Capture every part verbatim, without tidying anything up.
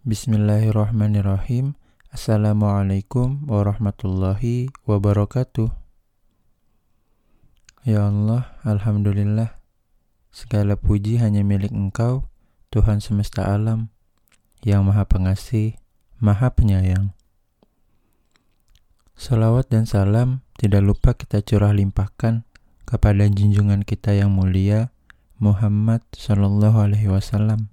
Bismillahirrahmanirrahim. Assalamualaikum warahmatullahi wabarakatuh. Ya Allah, alhamdulillah. Segala puji hanya milik Engkau, Tuhan semesta alam, yang Maha Pengasih, Maha Penyayang. Salawat dan salam tidak lupa kita curah limpahkan kepada junjungan kita yang mulia, Muhammad sallallahu alaihi wasallam.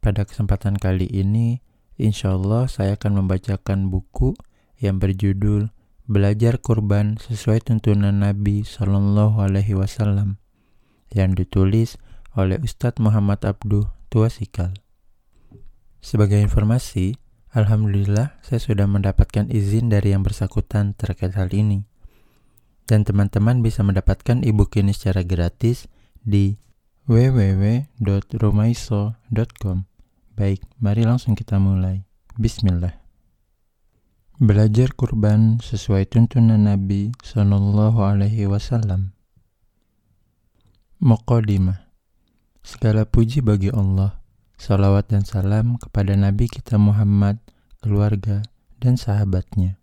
Pada kesempatan kali ini, insyaallah saya akan membacakan buku yang berjudul Belajar Qurban Sesuai Tuntunan Nabi Sallallahu Alaihi Wasallam yang ditulis oleh Ustadz Muhammad Abduh Tuasikal. Sebagai informasi, alhamdulillah saya sudah mendapatkan izin dari yang bersangkutan terkait hal ini. Dan teman-teman bisa mendapatkan ebook ini secara gratis di w w w dot rumaysho dot com. Baik, mari langsung kita mulai. Bismillah. Belajar kurban sesuai tuntunan Nabi Sallallahu Alaihi Wasallam. Muqaddimah. Segala puji bagi Allah, salawat dan salam kepada Nabi kita Muhammad, keluarga, dan sahabatnya.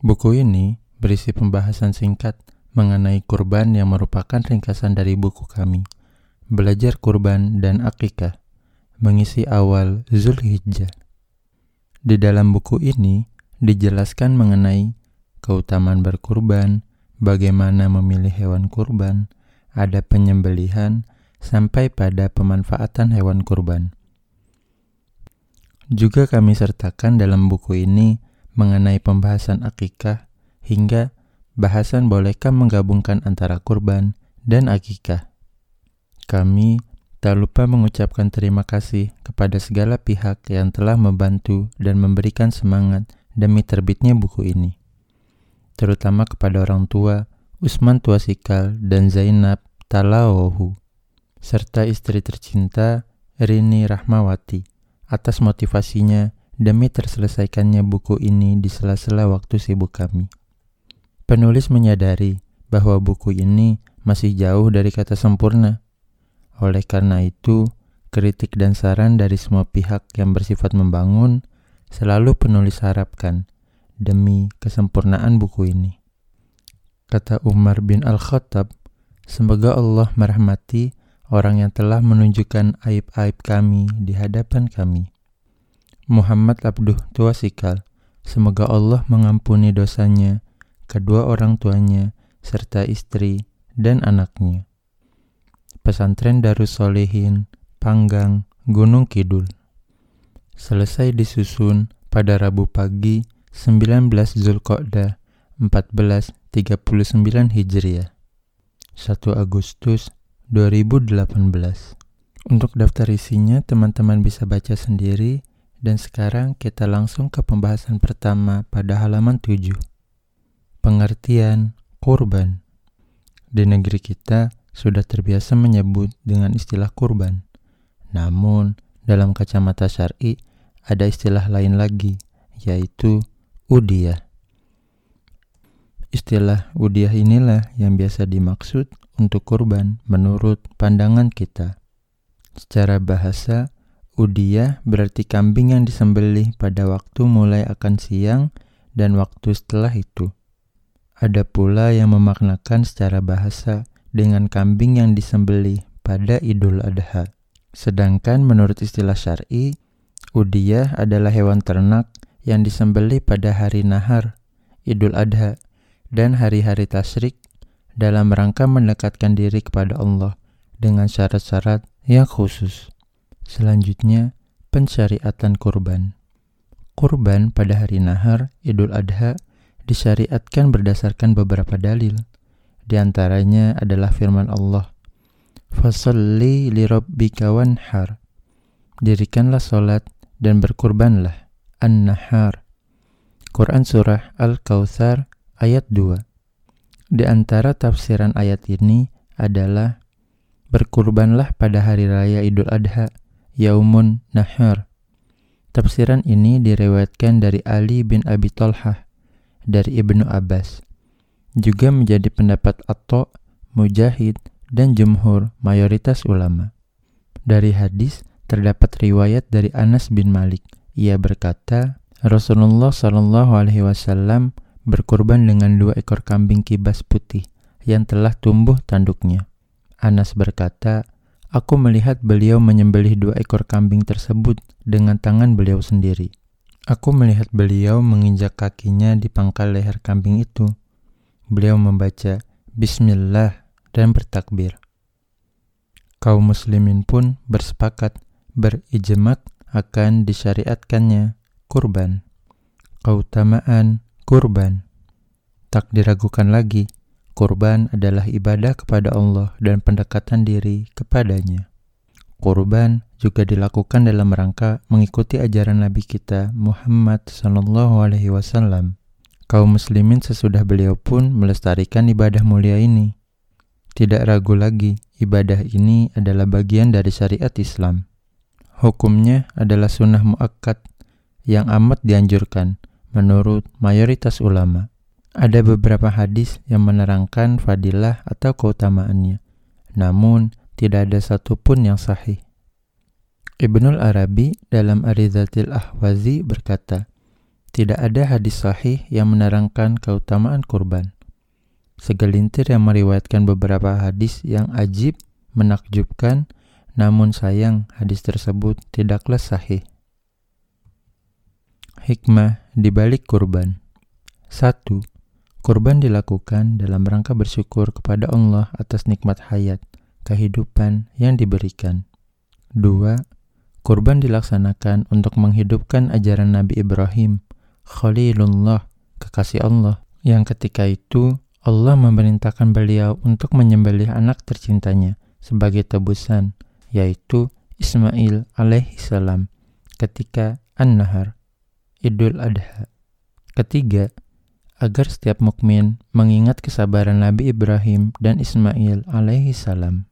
Buku ini berisi pembahasan singkat mengenai kurban yang merupakan ringkasan dari buku kami, Belajar Kurban dan Akikah, mengisi awal Dzulhijjah. Di dalam buku ini dijelaskan mengenai keutamaan berkurban, bagaimana memilih hewan kurban, ada penyembelihan, sampai pada pemanfaatan hewan kurban. Juga kami sertakan dalam buku ini mengenai pembahasan akikah hingga bahasan bolehkah menggabungkan antara kurban dan akikah. Kami tak lupa mengucapkan terima kasih kepada segala pihak yang telah membantu dan memberikan semangat demi terbitnya buku ini. Terutama kepada orang tua, Usman Tuasikal dan Zainab Talawohu, serta istri tercinta, Rini Rahmawati, atas motivasinya demi terselesaikannya buku ini di sela-sela waktu sibuk kami. Penulis menyadari bahwa buku ini masih jauh dari kata sempurna. Oleh karena itu, kritik dan saran dari semua pihak yang bersifat membangun selalu penulis harapkan demi kesempurnaan buku ini. Kata Umar bin Al-Khattab, semoga Allah merahmati orang yang telah menunjukkan aib-aib kami di hadapan kami. Muhammad Abduh Tuasikal, semoga Allah mengampuni dosanya, kedua orang tuanya, serta istri dan anaknya. Pesantren Darussolihin, Panggang, Gunung Kidul. Selesai disusun pada Rabu pagi sembilan belas Dzulqa'dah seribu empat ratus tiga puluh sembilan Hijriah, satu Agustus dua ribu delapan belas. Untuk daftar isinya teman-teman bisa baca sendiri, dan sekarang kita langsung ke pembahasan pertama pada halaman tujuh. Pengertian kurban. Di negeri kita sudah terbiasa menyebut dengan istilah kurban. Namun, dalam kacamata syar'i ada istilah lain lagi, yaitu udhiyah. Istilah udhiyah inilah yang biasa dimaksud untuk kurban menurut pandangan kita. Secara bahasa, udhiyah berarti kambing yang disembelih pada waktu mulai akan siang dan waktu setelah itu. Ada pula yang memaknakan secara bahasa dengan kambing yang disembelih pada Idul Adha. Sedangkan menurut istilah syar'i, udhiyah adalah hewan ternak yang disembelih pada hari nahar, Idul Adha, dan hari-hari tasyrik dalam rangka mendekatkan diri kepada Allah dengan syarat-syarat yang khusus. Selanjutnya, pensyariatan kurban. Kurban pada hari nahar, Idul Adha, disyariatkan berdasarkan beberapa dalil. Di antaranya adalah firman Allah, "Fasholli lirabbika wanhar." Dirikanlah salat dan berkurbanlah. An-Nahar. Quran surah Al-Kautsar ayat dua. Di antara tafsiran ayat ini adalah berkurbanlah pada hari raya Idul Adha, Yaumun Nahar. Tafsiran ini diriwayatkan dari Ali bin Abi Thalhah dari Ibnu Abbas. Juga menjadi pendapat Atha, Mujahid, dan jumhur mayoritas ulama. Dari hadis, terdapat riwayat dari Anas bin Malik. Ia berkata, Rasulullah Shallallahu Alaihi Wasallam berkurban dengan dua ekor kambing kibas putih yang telah tumbuh tanduknya. Anas berkata, aku melihat beliau menyembelih dua ekor kambing tersebut dengan tangan beliau sendiri. Aku melihat beliau menginjak kakinya di pangkal leher kambing itu. Beliau membaca Bismillah dan bertakbir. Kaum muslimin pun bersepakat, berijmak akan disyariatkannya kurban. Keutamaan kurban. Tak diragukan lagi, kurban adalah ibadah kepada Allah dan pendekatan diri kepadanya. Kurban juga dilakukan dalam rangka mengikuti ajaran Nabi kita Muhammad shallallahu alaihi wasallam. Kaum muslimin sesudah beliau pun melestarikan ibadah mulia ini. Tidak ragu lagi, ibadah ini adalah bagian dari syariat Islam. Hukumnya adalah sunnah muakkad yang amat dianjurkan menurut mayoritas ulama. Ada beberapa hadis yang menerangkan fadilah atau keutamaannya, namun tidak ada satupun yang sahih. Ibnul Arabi dalam Aridatil Ahwazi berkata, tidak ada hadis sahih yang menerangkan keutamaan kurban. Segelintir yang meriwayatkan beberapa hadis yang ajib, menakjubkan, namun sayang hadis tersebut tidaklah sahih. Hikmah di balik kurban. Satu. Kurban dilakukan dalam rangka bersyukur kepada Allah atas nikmat hayat, kehidupan yang diberikan. Dua. Kurban dilaksanakan untuk menghidupkan ajaran Nabi Ibrahim, Khalilullah, kekasih Allah, yang ketika itu Allah memerintahkan beliau untuk menyembelih anak tercintanya sebagai tebusan, yaitu Ismail alaihissalam ketika An-Nahar, Idul Adha. Ketiga, agar setiap mukmin mengingat kesabaran Nabi Ibrahim dan Ismail alaihissalam,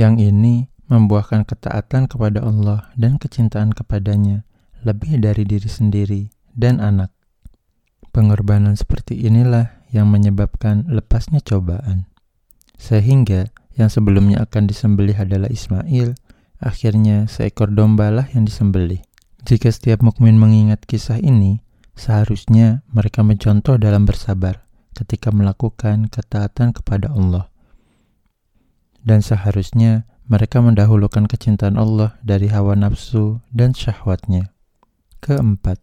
yang ini membuahkan ketaatan kepada Allah dan kecintaan kepadanya lebih dari diri sendiri dan anak. Pengorbanan seperti inilah yang menyebabkan lepasnya cobaan. Sehingga yang sebelumnya akan disembelih adalah Ismail, akhirnya seekor dombalah yang disembelih. Jika setiap mukmin mengingat kisah ini, seharusnya mereka mencontoh dalam bersabar ketika melakukan ketaatan kepada Allah. Dan seharusnya mereka mendahulukan kecintaan Allah dari hawa nafsu dan syahwatnya. Keempat,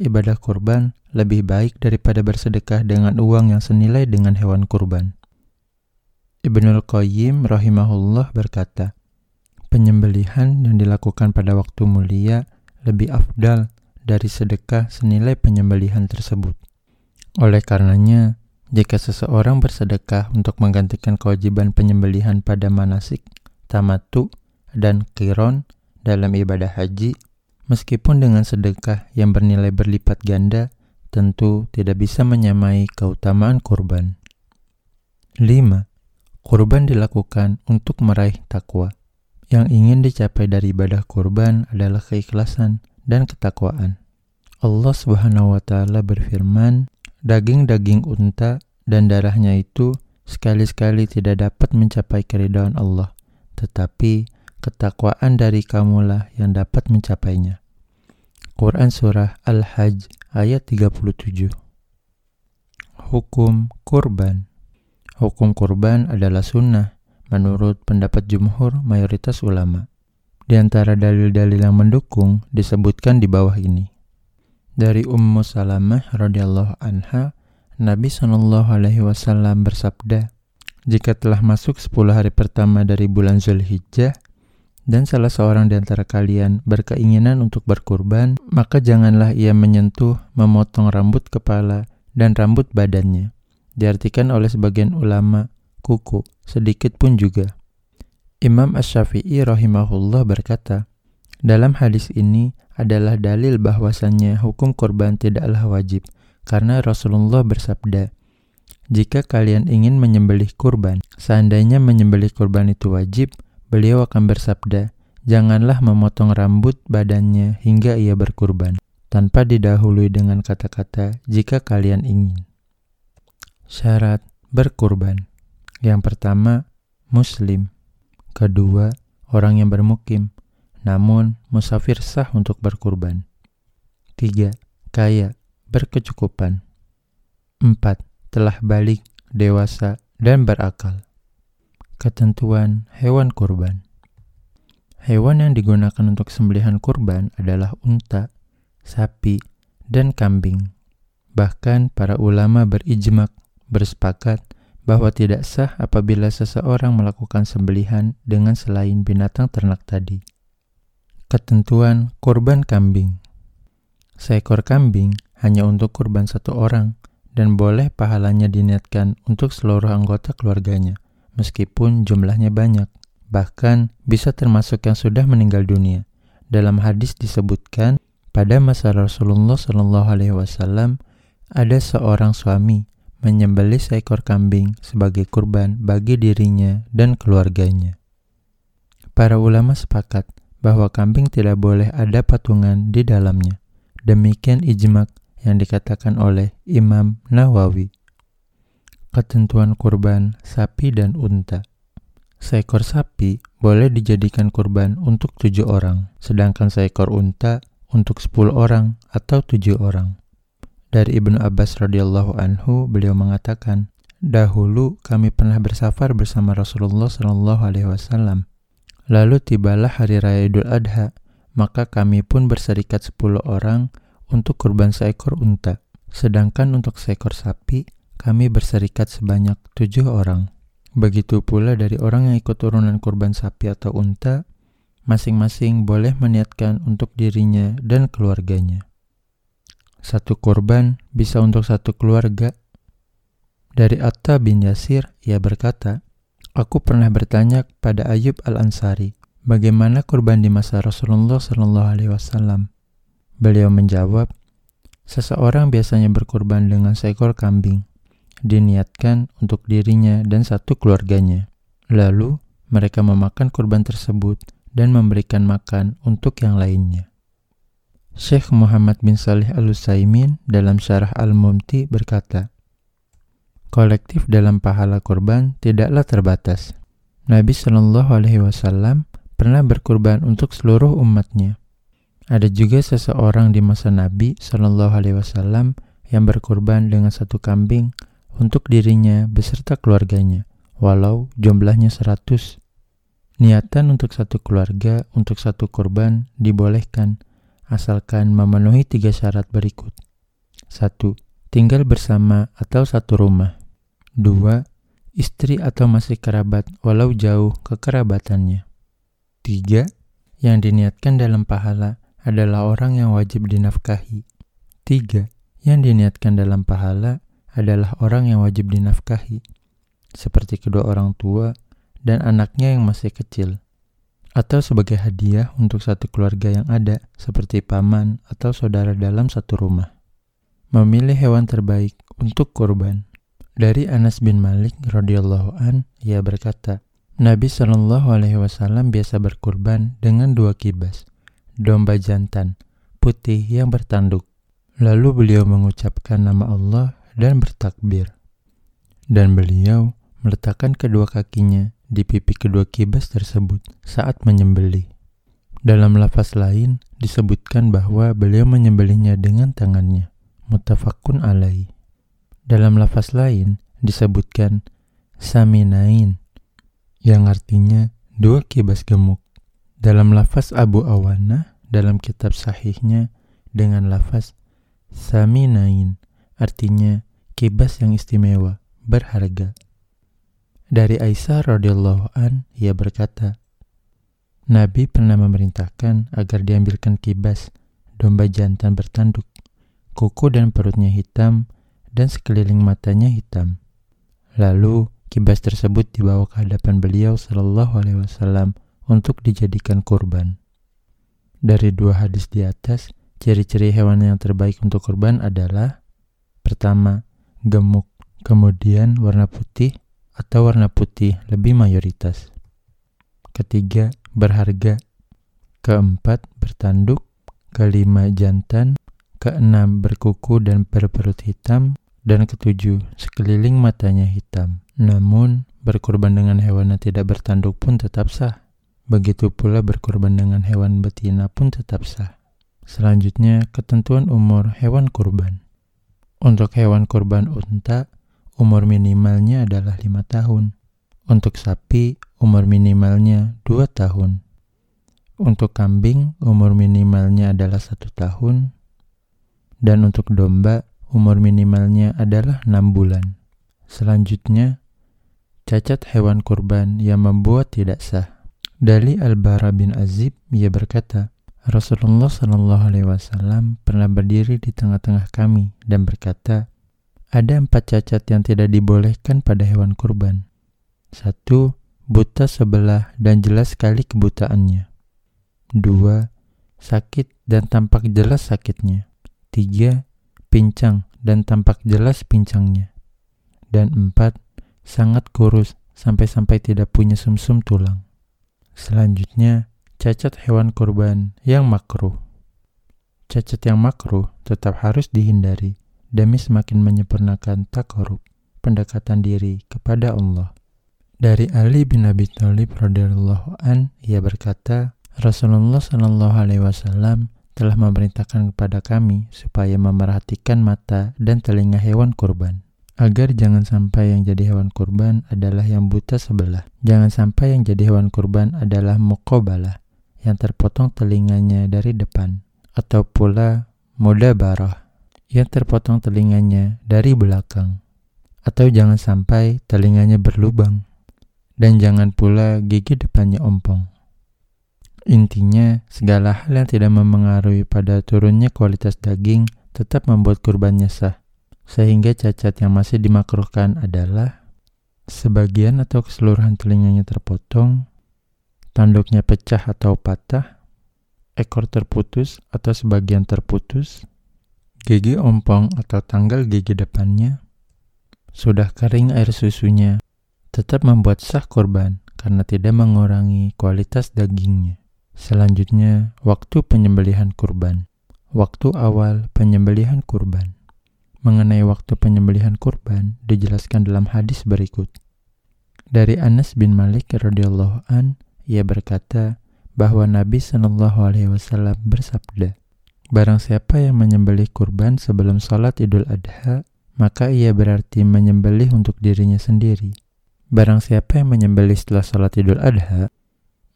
ibadah kurban lebih baik daripada bersedekah dengan uang yang senilai dengan hewan kurban. Ibnul Qayyim rahimahullah berkata, penyembelihan yang dilakukan pada waktu mulia lebih afdal dari sedekah senilai penyembelihan tersebut. Oleh karenanya, jika seseorang bersedekah untuk menggantikan kewajiban penyembelihan pada manasik, tamattu, dan qiron dalam ibadah haji, meskipun dengan sedekah yang bernilai berlipat ganda, tentu tidak bisa menyamai keutamaan kurban. lima. Kurban dilakukan untuk meraih takwa. Yang ingin dicapai dari ibadah kurban adalah keikhlasan dan ketakwaan. Allah Subhanahu wa taala berfirman, daging-daging unta dan darahnya itu sekali-sekali tidak dapat mencapai keridhaan Allah, tetapi ketakwaan dari kamulah yang dapat mencapainya. Quran Surah Al-Hajj ayat tiga puluh tujuh. Hukum kurban. Hukum kurban adalah sunnah menurut pendapat jumhur mayoritas ulama. Di antara dalil-dalil yang mendukung disebutkan di bawah ini. Dari Ummu Salamah radhiyallahu anha, Nabi shallallahu alaihi wasallam bersabda, jika telah masuk sepuluh hari pertama dari bulan Dzulhijjah, dan salah seorang di antara kalian berkeinginan untuk berkurban, maka janganlah ia menyentuh, memotong rambut kepala dan rambut badannya. Diartikan oleh sebagian ulama, kuku, sedikit pun juga. Imam Asy-Syafi'i rahimahullah berkata, dalam hadis ini adalah dalil bahwasannya hukum kurban tidaklah wajib, karena Rasulullah bersabda, jika kalian ingin menyembelih kurban, seandainya menyembelih kurban itu wajib, beliau akan bersabda, janganlah memotong rambut badannya hingga ia berkurban, tanpa didahului dengan kata-kata, jika kalian ingin. Syarat berkurban. Yang pertama, muslim. Kedua, orang yang bermukim. namun musafir sah untuk berkurban. tiga. Kaya, berkecukupan. empat. Telah balik, dewasa, dan berakal. Ketentuan hewan kurban. Hewan yang digunakan untuk sembelihan kurban adalah unta, sapi, dan kambing. Bahkan para ulama berijma bersepakat bahwa tidak sah apabila seseorang melakukan sembelihan dengan selain binatang ternak tadi. Ketentuan kurban kambing. Seekor kambing hanya untuk kurban satu orang dan boleh pahalanya diniatkan untuk seluruh anggota keluarganya, meskipun jumlahnya banyak, bahkan bisa termasuk yang sudah meninggal dunia. Dalam hadis disebutkan, pada masa Rasulullah Shallallahu Alaihi Wasallam ada seorang suami menyembelih seekor kambing sebagai kurban bagi dirinya dan keluarganya. Para ulama sepakat bahwa kambing tidak boleh ada patungan di dalamnya. Demikian ijma yang dikatakan oleh Imam Nawawi. Ketentuan kurban sapi dan unta. Seekor sapi boleh dijadikan kurban untuk tujuh orang, sedangkan seekor unta untuk sepuluh orang atau tujuh orang. Dari Ibnu Abbas radhiyallahu anhu, beliau mengatakan, dahulu kami pernah bersafar bersama Rasulullah Shallallahu Alaihi Wasallam. Lalu tibalah hari raya Idul Adha, maka kami pun berserikat sepuluh orang untuk kurban seekor unta, sedangkan untuk seekor sapi kami berserikat sebanyak tujuh orang. Begitu pula dari orang yang ikut turunan kurban sapi atau unta, masing-masing boleh meniatkan untuk dirinya dan keluarganya. Satu kurban bisa untuk satu keluarga. Dari Atta bin Yasir, ia berkata, aku pernah bertanya kepada Ayyub al-Ansari, bagaimana kurban di masa Rasulullah shallallahu alaihi wasallam? Beliau menjawab, seseorang biasanya berkurban dengan seekor kambing, diniatkan untuk dirinya dan satu keluarganya. Lalu, mereka memakan kurban tersebut dan memberikan makan untuk yang lainnya. Syekh Muhammad bin Salih Al-Utsaimin dalam Syarah Al-Mumti berkata, kolektif dalam pahala kurban tidaklah terbatas. Nabi Shallallahu Alaihi Wasallam pernah berkurban untuk seluruh umatnya. Ada juga seseorang di masa Nabi Shallallahu Alaihi Wasallam yang berkurban dengan satu kambing untuk dirinya beserta keluarganya, walau jumlahnya seratus. Niatan untuk satu keluarga untuk satu kurban dibolehkan, asalkan memenuhi tiga syarat berikut. Satu. Tinggal bersama atau satu rumah. Dua. Istri atau masih kerabat walau jauh kekerabatannya. Tiga. Yang diniatkan dalam pahala adalah orang yang wajib dinafkahi. Tiga. Yang diniatkan dalam pahala adalah orang yang wajib dinafkahi, seperti kedua orang tua dan anaknya yang masih kecil, atau sebagai hadiah untuk satu keluarga yang ada, seperti paman atau saudara dalam satu rumah. Memilih hewan terbaik untuk kurban. Dari Anas bin Malik radhiyallahu an, ia berkata, Nabi Shallallahu Alaihi Wasallam biasa berkurban dengan dua kibas, domba jantan putih yang bertanduk. Lalu beliau mengucapkan nama Allah dan bertakbir. Dan beliau meletakkan kedua kakinya di pipi kedua kibas tersebut saat menyembelih. Dalam lafaz lain disebutkan bahwa beliau menyembelihnya dengan tangannya. Muttafaqun alaihi. Dalam lafaz lain disebutkan saminain, yang artinya dua kibas gemuk. Dalam lafaz Abu Awana dalam kitab sahihnya dengan lafaz saminain, artinya kibas yang istimewa, berharga. Dari Aisyah radhiyallahu an, ia berkata, Nabi pernah memerintahkan agar diambilkan kibas, domba jantan bertanduk, kuku dan perutnya hitam, dan sekeliling matanya hitam. Lalu kibas tersebut dibawa ke hadapan beliau Shallallahu Alaihi Wasallam untuk dijadikan kurban. Dari dua hadis di atas, ciri-ciri hewan yang terbaik untuk kurban adalah: pertama, gemuk, kemudian warna putih atau warna putih lebih mayoritas. Ketiga, berharga. Keempat, bertanduk. Kelima, jantan. Keenam, berkuku dan berperut hitam. Dan ketujuh, sekeliling matanya hitam. Namun, berkurban dengan hewan yang tidak bertanduk pun tetap sah. Begitu pula berkurban dengan hewan betina pun tetap sah. Selanjutnya, ketentuan umur hewan kurban. Untuk hewan kurban unta, umur minimalnya adalah lima tahun. Untuk sapi, umur minimalnya dua tahun. Untuk kambing, umur minimalnya adalah satu tahun. Dan untuk domba, umur minimalnya adalah enam bulan. Selanjutnya, cacat hewan kurban yang membuat tidak sah. Dari Al-Bara bin Azib, ia berkata, Rasulullah shallallahu alaihi wasallam pernah berdiri di tengah-tengah kami dan berkata, ada empat cacat yang tidak dibolehkan pada hewan kurban. Satu, buta sebelah dan jelas sekali kebutaannya. Dua, sakit dan tampak jelas sakitnya. Tiga, pincang dan tampak jelas pincangnya. Dan empat, sangat kurus sampai-sampai tidak punya sumsum tulang. Selanjutnya, cacat hewan kurban yang makruh. Cacat yang makruh tetap harus dihindari demi semakin menyempurnakan taqarrub, pendekatan diri kepada Allah. Dari Ali bin Abi Thalib radhiyallahu an, ia berkata, Rasulullah shallallahu alaihi wasallam telah memerintahkan kepada kami supaya memerhatikan mata dan telinga hewan kurban, agar jangan sampai yang jadi hewan kurban adalah yang buta sebelah. Jangan sampai yang jadi hewan kurban adalah muqabalah, yang terpotong telinganya dari depan. Atau pula mudabarah, yang terpotong telinganya dari belakang. Atau jangan sampai telinganya berlubang. Dan jangan pula gigi depannya ompong. Intinya, segala hal yang tidak memengaruhi pada turunnya kualitas daging tetap membuat kurbannya sah. Sehingga cacat yang masih dimakruhkan adalah sebagian atau keseluruhan telinganya terpotong, tanduknya pecah atau patah, ekor terputus atau sebagian terputus, gigi ompong atau tanggal gigi depannya, sudah kering air susunya, tetap membuat sah kurban karena tidak mengurangi kualitas dagingnya. Selanjutnya, waktu penyembelihan kurban. Waktu awal penyembelihan kurban. Mengenai waktu penyembelihan kurban dijelaskan dalam hadis berikut. Dari Anas bin Malik radhiyallahu an, ia berkata bahwa Nabi shallallahu alaihi wasallam bersabda, barang siapa yang menyembelih kurban sebelum salat Idul Adha, maka ia berarti menyembelih untuk dirinya sendiri. Barang siapa yang menyembelih setelah salat Idul Adha,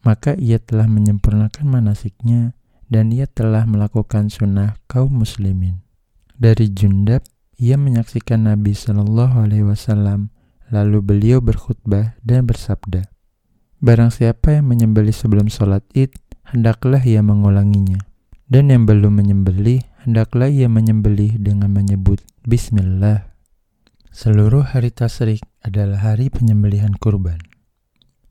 maka ia telah menyempurnakan manasiknya dan ia telah melakukan sunnah kaum muslimin. Dari Jundab, ia menyaksikan Nabi shallallahu alaihi wasallam, lalu beliau berkhutbah dan bersabda, barang siapa yang menyembelih sebelum sholat id, hendaklah ia mengulanginya. Dan yang belum menyembelih, hendaklah ia menyembelih dengan menyebut Bismillah. Seluruh hari tasrik adalah hari penyembelihan kurban.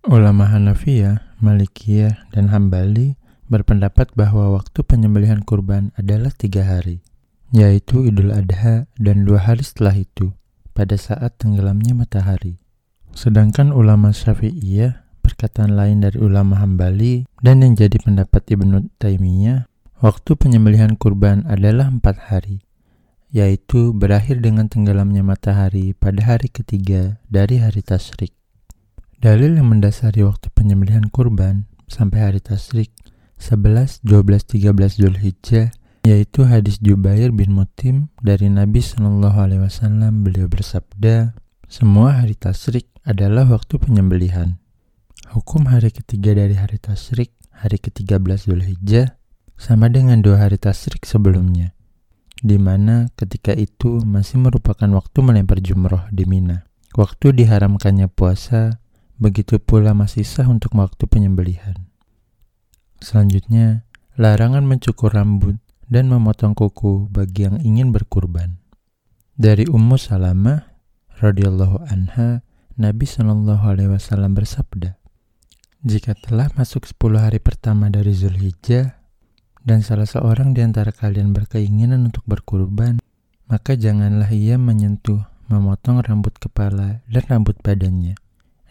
Ulama Hanafiyah, Malikiyah, dan Hambali berpendapat bahwa waktu penyembelihan kurban adalah tiga hari, yaitu Idul Adha dan dua hari setelah itu, pada saat tenggelamnya matahari. Sedangkan ulama Syafi'iyah, perkataan lain dari ulama Hambali, dan yang jadi pendapat Ibnu Taimiyah, waktu penyembelihan kurban adalah empat hari, yaitu berakhir dengan tenggelamnya matahari pada hari ketiga dari hari tasrik. Dalil yang mendasari waktu penyembelihan kurban sampai hari tasrik sebelas, dua belas, tiga belas Dzulhijjah, yaitu hadis Jubair bin Mutim dari Nabi shallallahu alaihi wasallam, beliau bersabda, semua hari tasrik adalah waktu penyembelihan. Hukum hari ketiga dari hari tasrik, hari ketiga belas Dzulhijjah, sama dengan dua hari tasrik sebelumnya, di mana ketika itu masih merupakan waktu melempar jumroh di Mina. Waktu diharamkannya puasa, begitu pula masih sah untuk waktu penyembelihan. Selanjutnya, larangan mencukur rambut dan memotong kuku bagi yang ingin berkurban. Dari Ummu Salamah radhiyallahu anha, Nabi shallallahu alaihi wasallam bersabda, jika telah masuk sepuluh hari pertama dari Dzulhijjah, dan salah seorang di antara kalian berkeinginan untuk berkurban, maka janganlah ia menyentuh, memotong rambut kepala dan rambut badannya.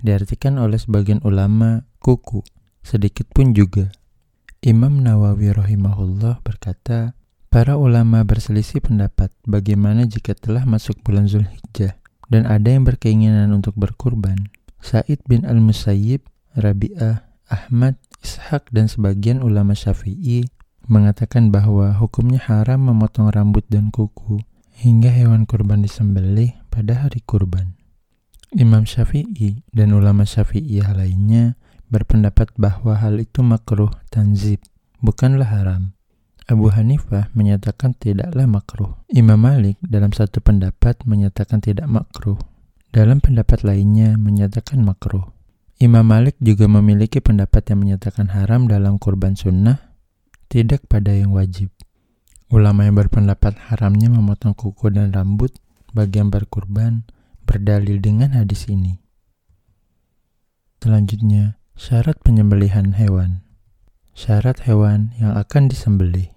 Diartikan oleh sebagian ulama, kuku, sedikit pun juga. Imam Nawawi rahimahullah berkata, para ulama berselisih pendapat bagaimana jika telah masuk bulan Dzulhijjah dan ada yang berkeinginan untuk berkurban. Sa'id bin Al-Musayyib, Rabi'ah, Ahmad, Ishaq dan sebagian ulama Syafi'i mengatakan bahwa hukumnya haram memotong rambut dan kuku hingga hewan kurban disembelih pada hari kurban. Imam Syafi'i dan ulama Syafi'i lainnya berpendapat bahwa hal itu makruh tanzib, bukanlah haram. Abu Hanifah menyatakan tidaklah makruh. Imam Malik dalam satu pendapat menyatakan tidak makruh. Dalam pendapat lainnya menyatakan makruh. Imam Malik juga memiliki pendapat yang menyatakan haram dalam kurban sunnah, tidak pada yang wajib. Ulama yang berpendapat haramnya memotong kuku dan rambut bagi yang berkurban berdalil dengan hadis ini. Selanjutnya, syarat penyembelihan hewan. Syarat hewan yang akan disembelih,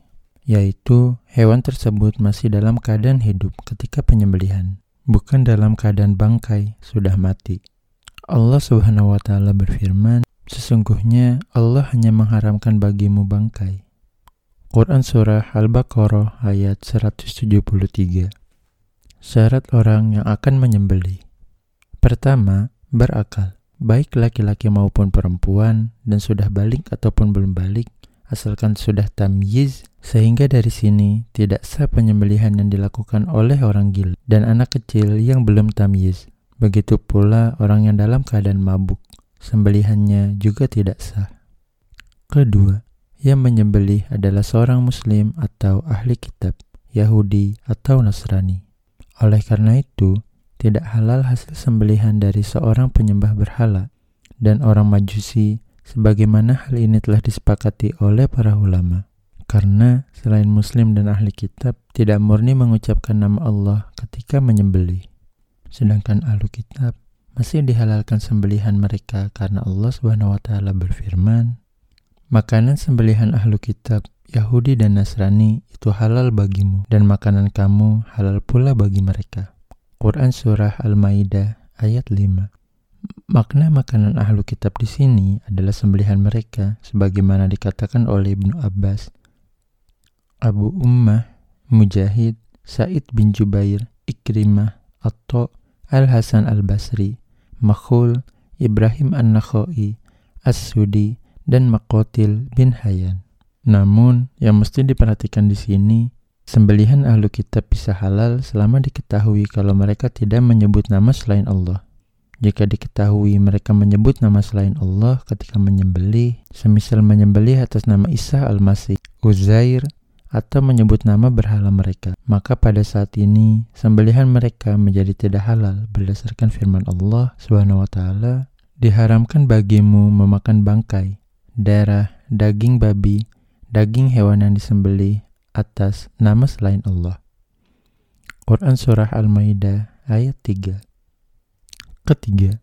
yaitu hewan tersebut masih dalam keadaan hidup ketika penyembelihan, bukan dalam keadaan bangkai sudah mati. Allah Subhanahu wa Ta'ala berfirman, sesungguhnya Allah hanya mengharamkan bagimu bangkai. Quran Surah Al-Baqarah ayat seratus tujuh puluh tiga. Syarat orang yang akan menyembelih. Pertama, berakal, baik laki-laki maupun perempuan, dan sudah balik ataupun belum balik, asalkan sudah tamyiz, sehingga dari sini tidak sah penyembelihan yang dilakukan oleh orang gila dan anak kecil yang belum tamyiz. Begitu pula orang yang dalam keadaan mabuk, sembelihannya juga tidak sah. Kedua, yang menyembelih adalah seorang muslim atau ahli kitab, Yahudi atau Nasrani. Oleh karena itu, tidak halal hasil sembelihan dari seorang penyembah berhala dan orang Majusi, sebagaimana hal ini telah disepakati oleh para ulama. Karena selain muslim dan ahli kitab, tidak murni mengucapkan nama Allah ketika menyembelih. Sedangkan ahlu kitab masih dihalalkan sembelihan mereka karena Allah subhanahu wa taala berfirman, makanan sembelihan ahlu kitab, Yahudi dan Nasrani itu halal bagimu, dan makanan kamu halal pula bagi mereka. Quran Surah Al-Maidah ayat lima. Makna makanan ahlu kitab di sini adalah sembelihan mereka, sebagaimana dikatakan oleh Ibnu Abbas, Abu Ummah, Mujahid, Sa'id bin Jubair, Ikrimah, Atto, Al-Hasan Al-Basri, Makhul, Ibrahim An-Nakhoi, As-Sudi, dan Maqotil bin Hayyan. Namun, yang mesti diperhatikan di sini, sembelihan ahlu kitab bisa halal selama diketahui kalau mereka tidak menyebut nama selain Allah. Jika diketahui mereka menyebut nama selain Allah ketika menyembelih, semisal menyembelih atas nama Isa Al-Masih, Uzair, atau menyebut nama berhala mereka, maka pada saat ini sembelihan mereka menjadi tidak halal berdasarkan firman Allah subhanahu wa taala, diharamkan bagimu memakan bangkai, darah, daging babi, daging hewan yang disembelih atas nama selain Allah. Quran Surah Al-Maidah ayat tiga. Ketiga,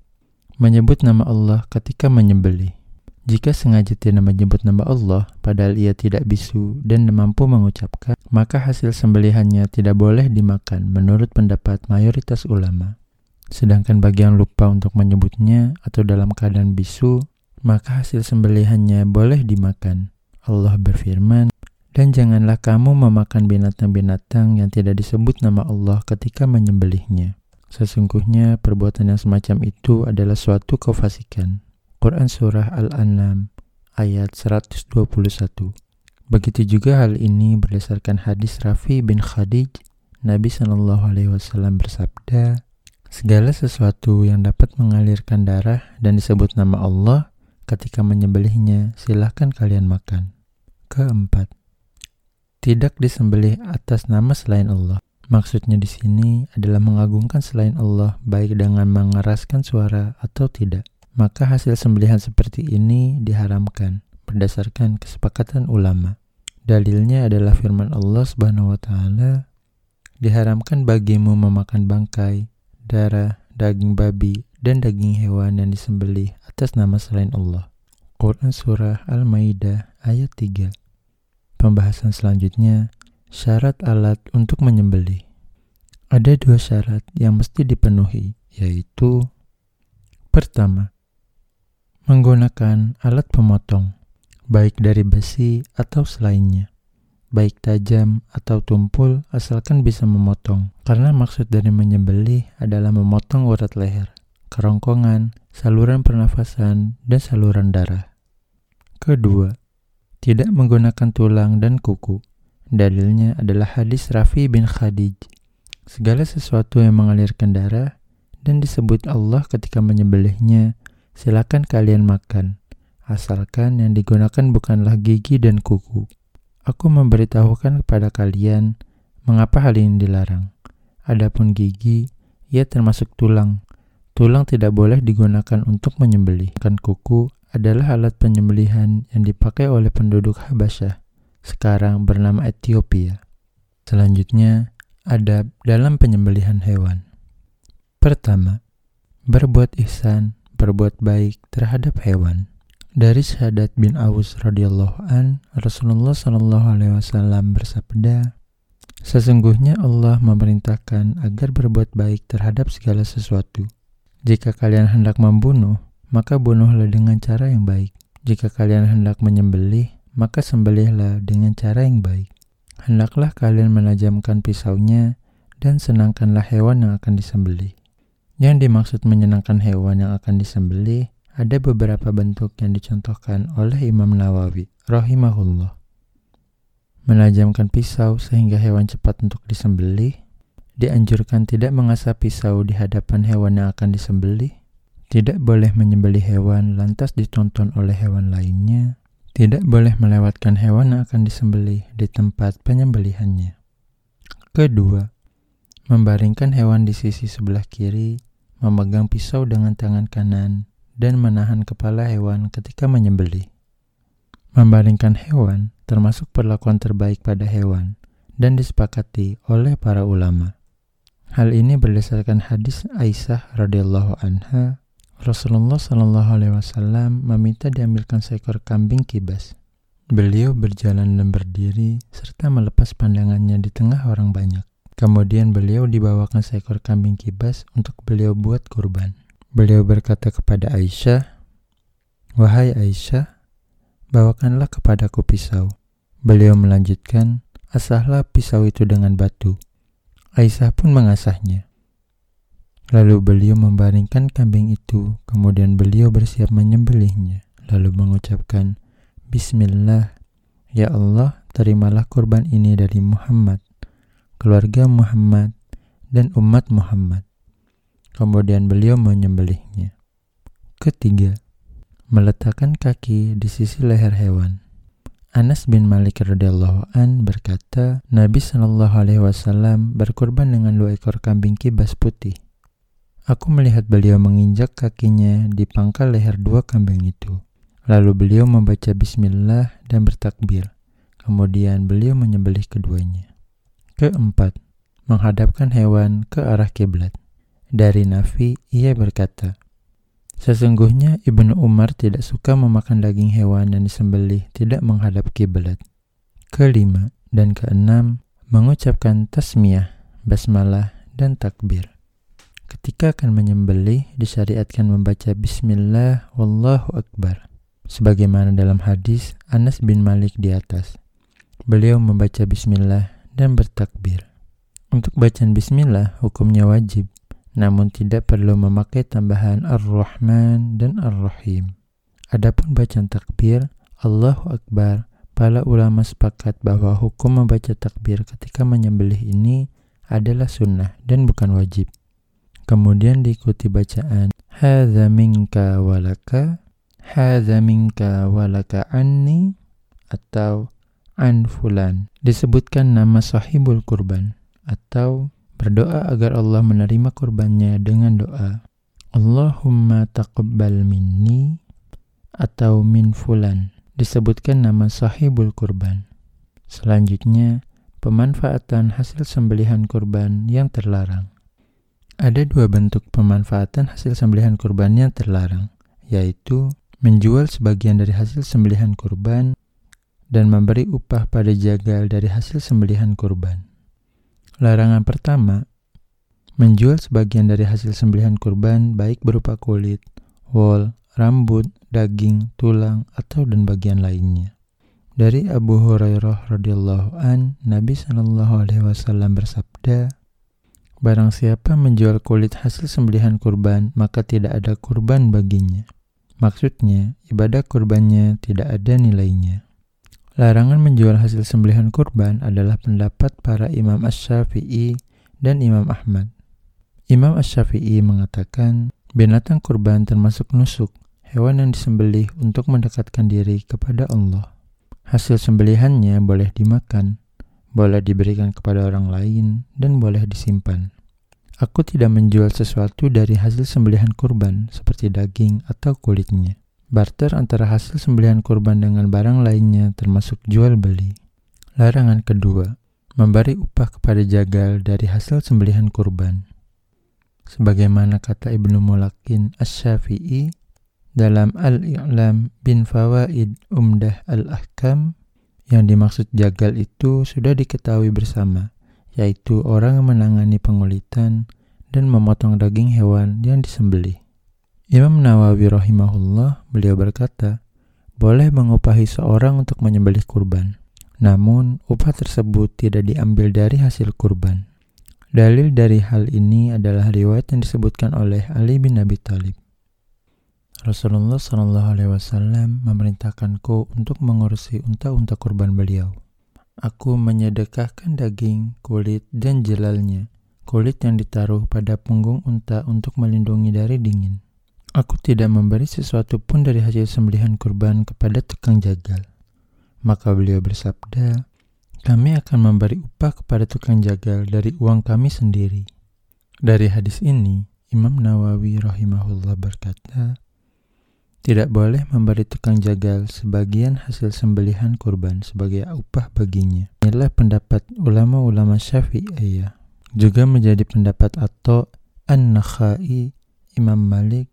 menyebut nama Allah ketika menyembelih. Jika sengaja tidak menyebut nama Allah, padahal ia tidak bisu dan mampu mengucapkan, maka hasil sembelihannya tidak boleh dimakan menurut pendapat mayoritas ulama. Sedangkan bagi yang lupa untuk menyebutnya atau dalam keadaan bisu, maka hasil sembelihannya boleh dimakan. Allah berfirman, dan janganlah kamu memakan binatang-binatang yang tidak disebut nama Allah ketika menyembelihnya. Sesungguhnya perbuatan yang semacam itu adalah suatu kefasikan. Quran Surah Al-An'am ayat seratus dua puluh satu. Begitu juga hal ini berdasarkan hadis Rafi bin Khadij, Nabi shallallahu alaihi wasallam bersabda, segala sesuatu yang dapat mengalirkan darah dan disebut nama Allah ketika menyembelihnya, silahkan kalian makan. Keempat, tidak disembelih atas nama selain Allah. Maksudnya di sini adalah mengagungkan selain Allah, baik dengan mengeraskan suara atau tidak. Maka hasil sembelihan seperti ini diharamkan berdasarkan kesepakatan ulama. Dalilnya adalah firman Allah Subhanahu wa Ta'ala, diharamkan bagimu memakan bangkai, darah, daging babi, dan daging hewan yang disembelih atas nama selain Allah. Quran Surah Al-Maidah ayat tiga. Pembahasan selanjutnya, syarat alat untuk menyembelih. Ada dua syarat yang mesti dipenuhi, yaitu pertama, menggunakan alat pemotong, baik dari besi atau selainnya, baik tajam atau tumpul, asalkan bisa memotong. Karena maksud dari menyembelih adalah memotong urat leher, kerongkongan, saluran pernafasan, dan saluran darah. Kedua, tidak menggunakan tulang dan kuku. Dalilnya adalah hadis Rafi bin Khadij. Segala sesuatu yang mengalirkan darah dan disebut Allah ketika menyembelihnya, silakan kalian makan, asalkan yang digunakan bukanlah gigi dan kuku. Aku memberitahukan kepada kalian mengapa hal ini dilarang. Adapun gigi, ia termasuk tulang. Tulang tidak boleh digunakan untuk menyembelih. Kan kuku adalah alat penyembelihan yang dipakai oleh penduduk Habasyah, sekarang bernama Ethiopia. Selanjutnya, adab dalam penyembelihan hewan. Pertama, berbuat ihsan, berbuat baik terhadap hewan. Dari Syahadat bin Aus radhiyallahu an, Rasulullah shallallahu alaihi wasallam bersabda, "Sesungguhnya Allah memerintahkan agar berbuat baik terhadap segala sesuatu. Jika kalian hendak membunuh, maka bunuhlah dengan cara yang baik. Jika kalian hendak menyembelih, maka sembelihlah dengan cara yang baik. Hendaklah kalian menajamkan pisaunya dan senangkanlah hewan yang akan disembelih." Yang dimaksud menyenangkan hewan yang akan disembelih ada beberapa bentuk yang dicontohkan oleh Imam Nawawi rahimahullah. Menajamkan pisau sehingga hewan cepat untuk disembelih. Dianjurkan tidak mengasah pisau di hadapan hewan yang akan disembelih. Tidak boleh menyembelih hewan lantas ditonton oleh hewan lainnya. Tidak boleh melewatkan hewan yang akan disembelih di tempat penyembelihannya. Kedua, membaringkan hewan di sisi sebelah kiri, memegang pisau dengan tangan kanan, dan menahan kepala hewan ketika menyembelih. Membaringkan hewan termasuk perlakuan terbaik pada hewan dan disepakati oleh para ulama. Hal ini berdasarkan hadis Aisyah radhiyallahu anha, Rasulullah shallallahu alaihi wasallam meminta diambilkan seekor kambing kibas. Beliau berjalan dan berdiri serta melepas pandangannya di tengah orang banyak. Kemudian beliau dibawakan seekor kambing kibas untuk beliau buat kurban. Beliau berkata kepada Aisyah, "Wahai Aisyah, bawakanlah kepadaku pisau." Beliau melanjutkan, "Asahlah pisau itu dengan batu." Aisyah pun mengasahnya. Lalu beliau membaringkan kambing itu, kemudian beliau bersiap menyembelihnya, lalu mengucapkan, "Bismillah, ya Allah, terimalah kurban ini dari Muhammad, keluarga Muhammad, dan umat Muhammad." Kemudian beliau menyembelihnya. Ketiga, meletakkan kaki di sisi leher hewan. Anas bin Malik radhiyallahu an berkata, Nabi shallallahu alaihi wasallam berkurban dengan dua ekor kambing kibas putih. Aku melihat beliau menginjak kakinya di pangkal leher dua kambing itu. Lalu beliau membaca bismillah dan bertakbir. Kemudian beliau menyembelih keduanya. Keempat, menghadapkan hewan ke arah kiblat. Dari Nafi, ia berkata, "Sesungguhnya Ibnu Umar tidak suka memakan daging hewan yang disembelih tidak menghadap kiblat." Kelima dan keenam, mengucapkan tasmiyah, basmalah, dan takbir. Ketika akan menyembelih, disyariatkan membaca Bismillah Wallahu Akbar, sebagaimana dalam hadis Anas bin Malik di atas. Beliau membaca Bismillah dan bertakbir. Untuk bacaan Bismillah, hukumnya wajib, namun tidak perlu memakai tambahan Ar-Rahman dan Ar-Rahim. Adapun bacaan takbir, Allahu Akbar, para ulama sepakat bahwa hukum membaca takbir ketika menyembelih ini adalah sunnah dan bukan wajib. Kemudian diikuti bacaan Hadza minka walaka, Hadza minka walaka anni, atau an fulan. Disebutkan nama sahibul kurban, atau berdoa agar Allah menerima kurbannya dengan doa Allahumma taqabbal minni, atau min fulan. Disebutkan nama sahibul kurban. Selanjutnya, pemanfaatan hasil sembelihan kurban yang terlarang. Ada dua bentuk pemanfaatan hasil sembelihan kurban yang terlarang, yaitu menjual sebagian dari hasil sembelihan kurban dan memberi upah pada jagal dari hasil sembelihan kurban. Larangan pertama, menjual sebagian dari hasil sembelihan kurban baik berupa kulit, wol, rambut, daging, tulang, atau dan bagian lainnya. Dari Abu Hurairah radhiyallahu an, Nabi shallallahu alaihi wasallam bersabda, "Barang siapa menjual kulit hasil sembelihan kurban, maka tidak ada kurban baginya. Maksudnya, ibadah kurbannya tidak ada nilainya. Larangan menjual hasil sembelihan kurban adalah pendapat para Imam Asy-Syafi'i dan Imam Ahmad. Imam Asy-Syafi'i mengatakan, binatang kurban termasuk nusuk, hewan yang disembelih untuk mendekatkan diri kepada Allah. Hasil sembelihannya boleh dimakan, boleh diberikan kepada orang lain, dan boleh disimpan. Aku tidak menjual sesuatu dari hasil sembelihan kurban seperti daging atau kulitnya. Barter antara hasil sembelihan kurban dengan barang lainnya termasuk jual beli. Larangan kedua, memberi upah kepada jagal dari hasil sembelihan kurban. Sebagaimana kata Ibnu Mulakin Asy-Syafi'i dalam Al-I'lam bin Fawaid Umdah Al-Ahkam, yang dimaksud jagal itu sudah diketahui bersama, yaitu orang yang menangani pengulitan dan memotong daging hewan yang disembelih. Imam Nawawi rahimahullah, beliau berkata, boleh mengupahi seorang untuk menyembelih kurban, namun upah tersebut tidak diambil dari hasil kurban. Dalil dari hal ini adalah riwayat yang disebutkan oleh Ali bin Abi Thalib. Rasulullah shallallahu alaihi wasallam memerintahkanku untuk mengurusi unta-unta kurban beliau. Aku menyedekahkan daging, kulit, dan jelalnya, kulit yang ditaruh pada punggung unta untuk melindungi dari dingin. Aku tidak memberi sesuatu pun dari hasil sembelihan kurban kepada tukang jagal. Maka beliau bersabda, kami akan memberi upah kepada tukang jagal dari uang kami sendiri. Dari hadis ini, Imam Nawawi rahimahullah berkata, tidak boleh memberi tukang jagal sebagian hasil sembelihan kurban sebagai upah baginya. Inilah pendapat ulama-ulama Syafi'iyah. Juga menjadi pendapat Atha', An-Nakhai, Imam Malik,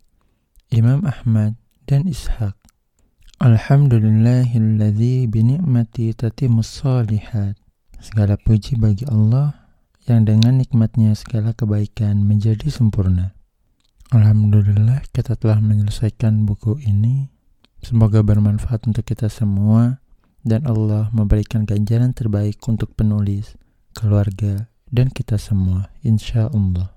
Imam Ahmad, dan Ishaq. Alhamdulillahilladzi binikmati tatimus shalihat. Segala puji bagi Allah yang dengan nikmatnya segala kebaikan menjadi sempurna. Alhamdulillah, kita telah menyelesaikan buku ini. Semoga bermanfaat untuk kita semua dan Allah memberikan ganjaran terbaik untuk penulis, keluarga, dan kita semua, insya Allah.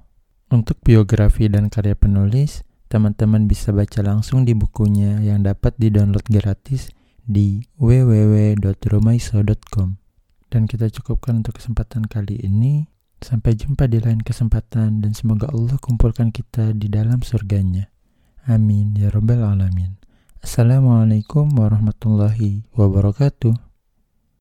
Untuk biografi dan karya penulis, teman-teman bisa baca langsung di bukunya yang dapat di-download gratis di w w w dot rumaysho dot com. Dan kita cukupkan untuk kesempatan kali ini. Sampai jumpa di lain kesempatan dan semoga Allah kumpulkan kita di dalam surganya. Amin ya rabbal alamin. Assalamualaikum warahmatullahi wabarakatuh.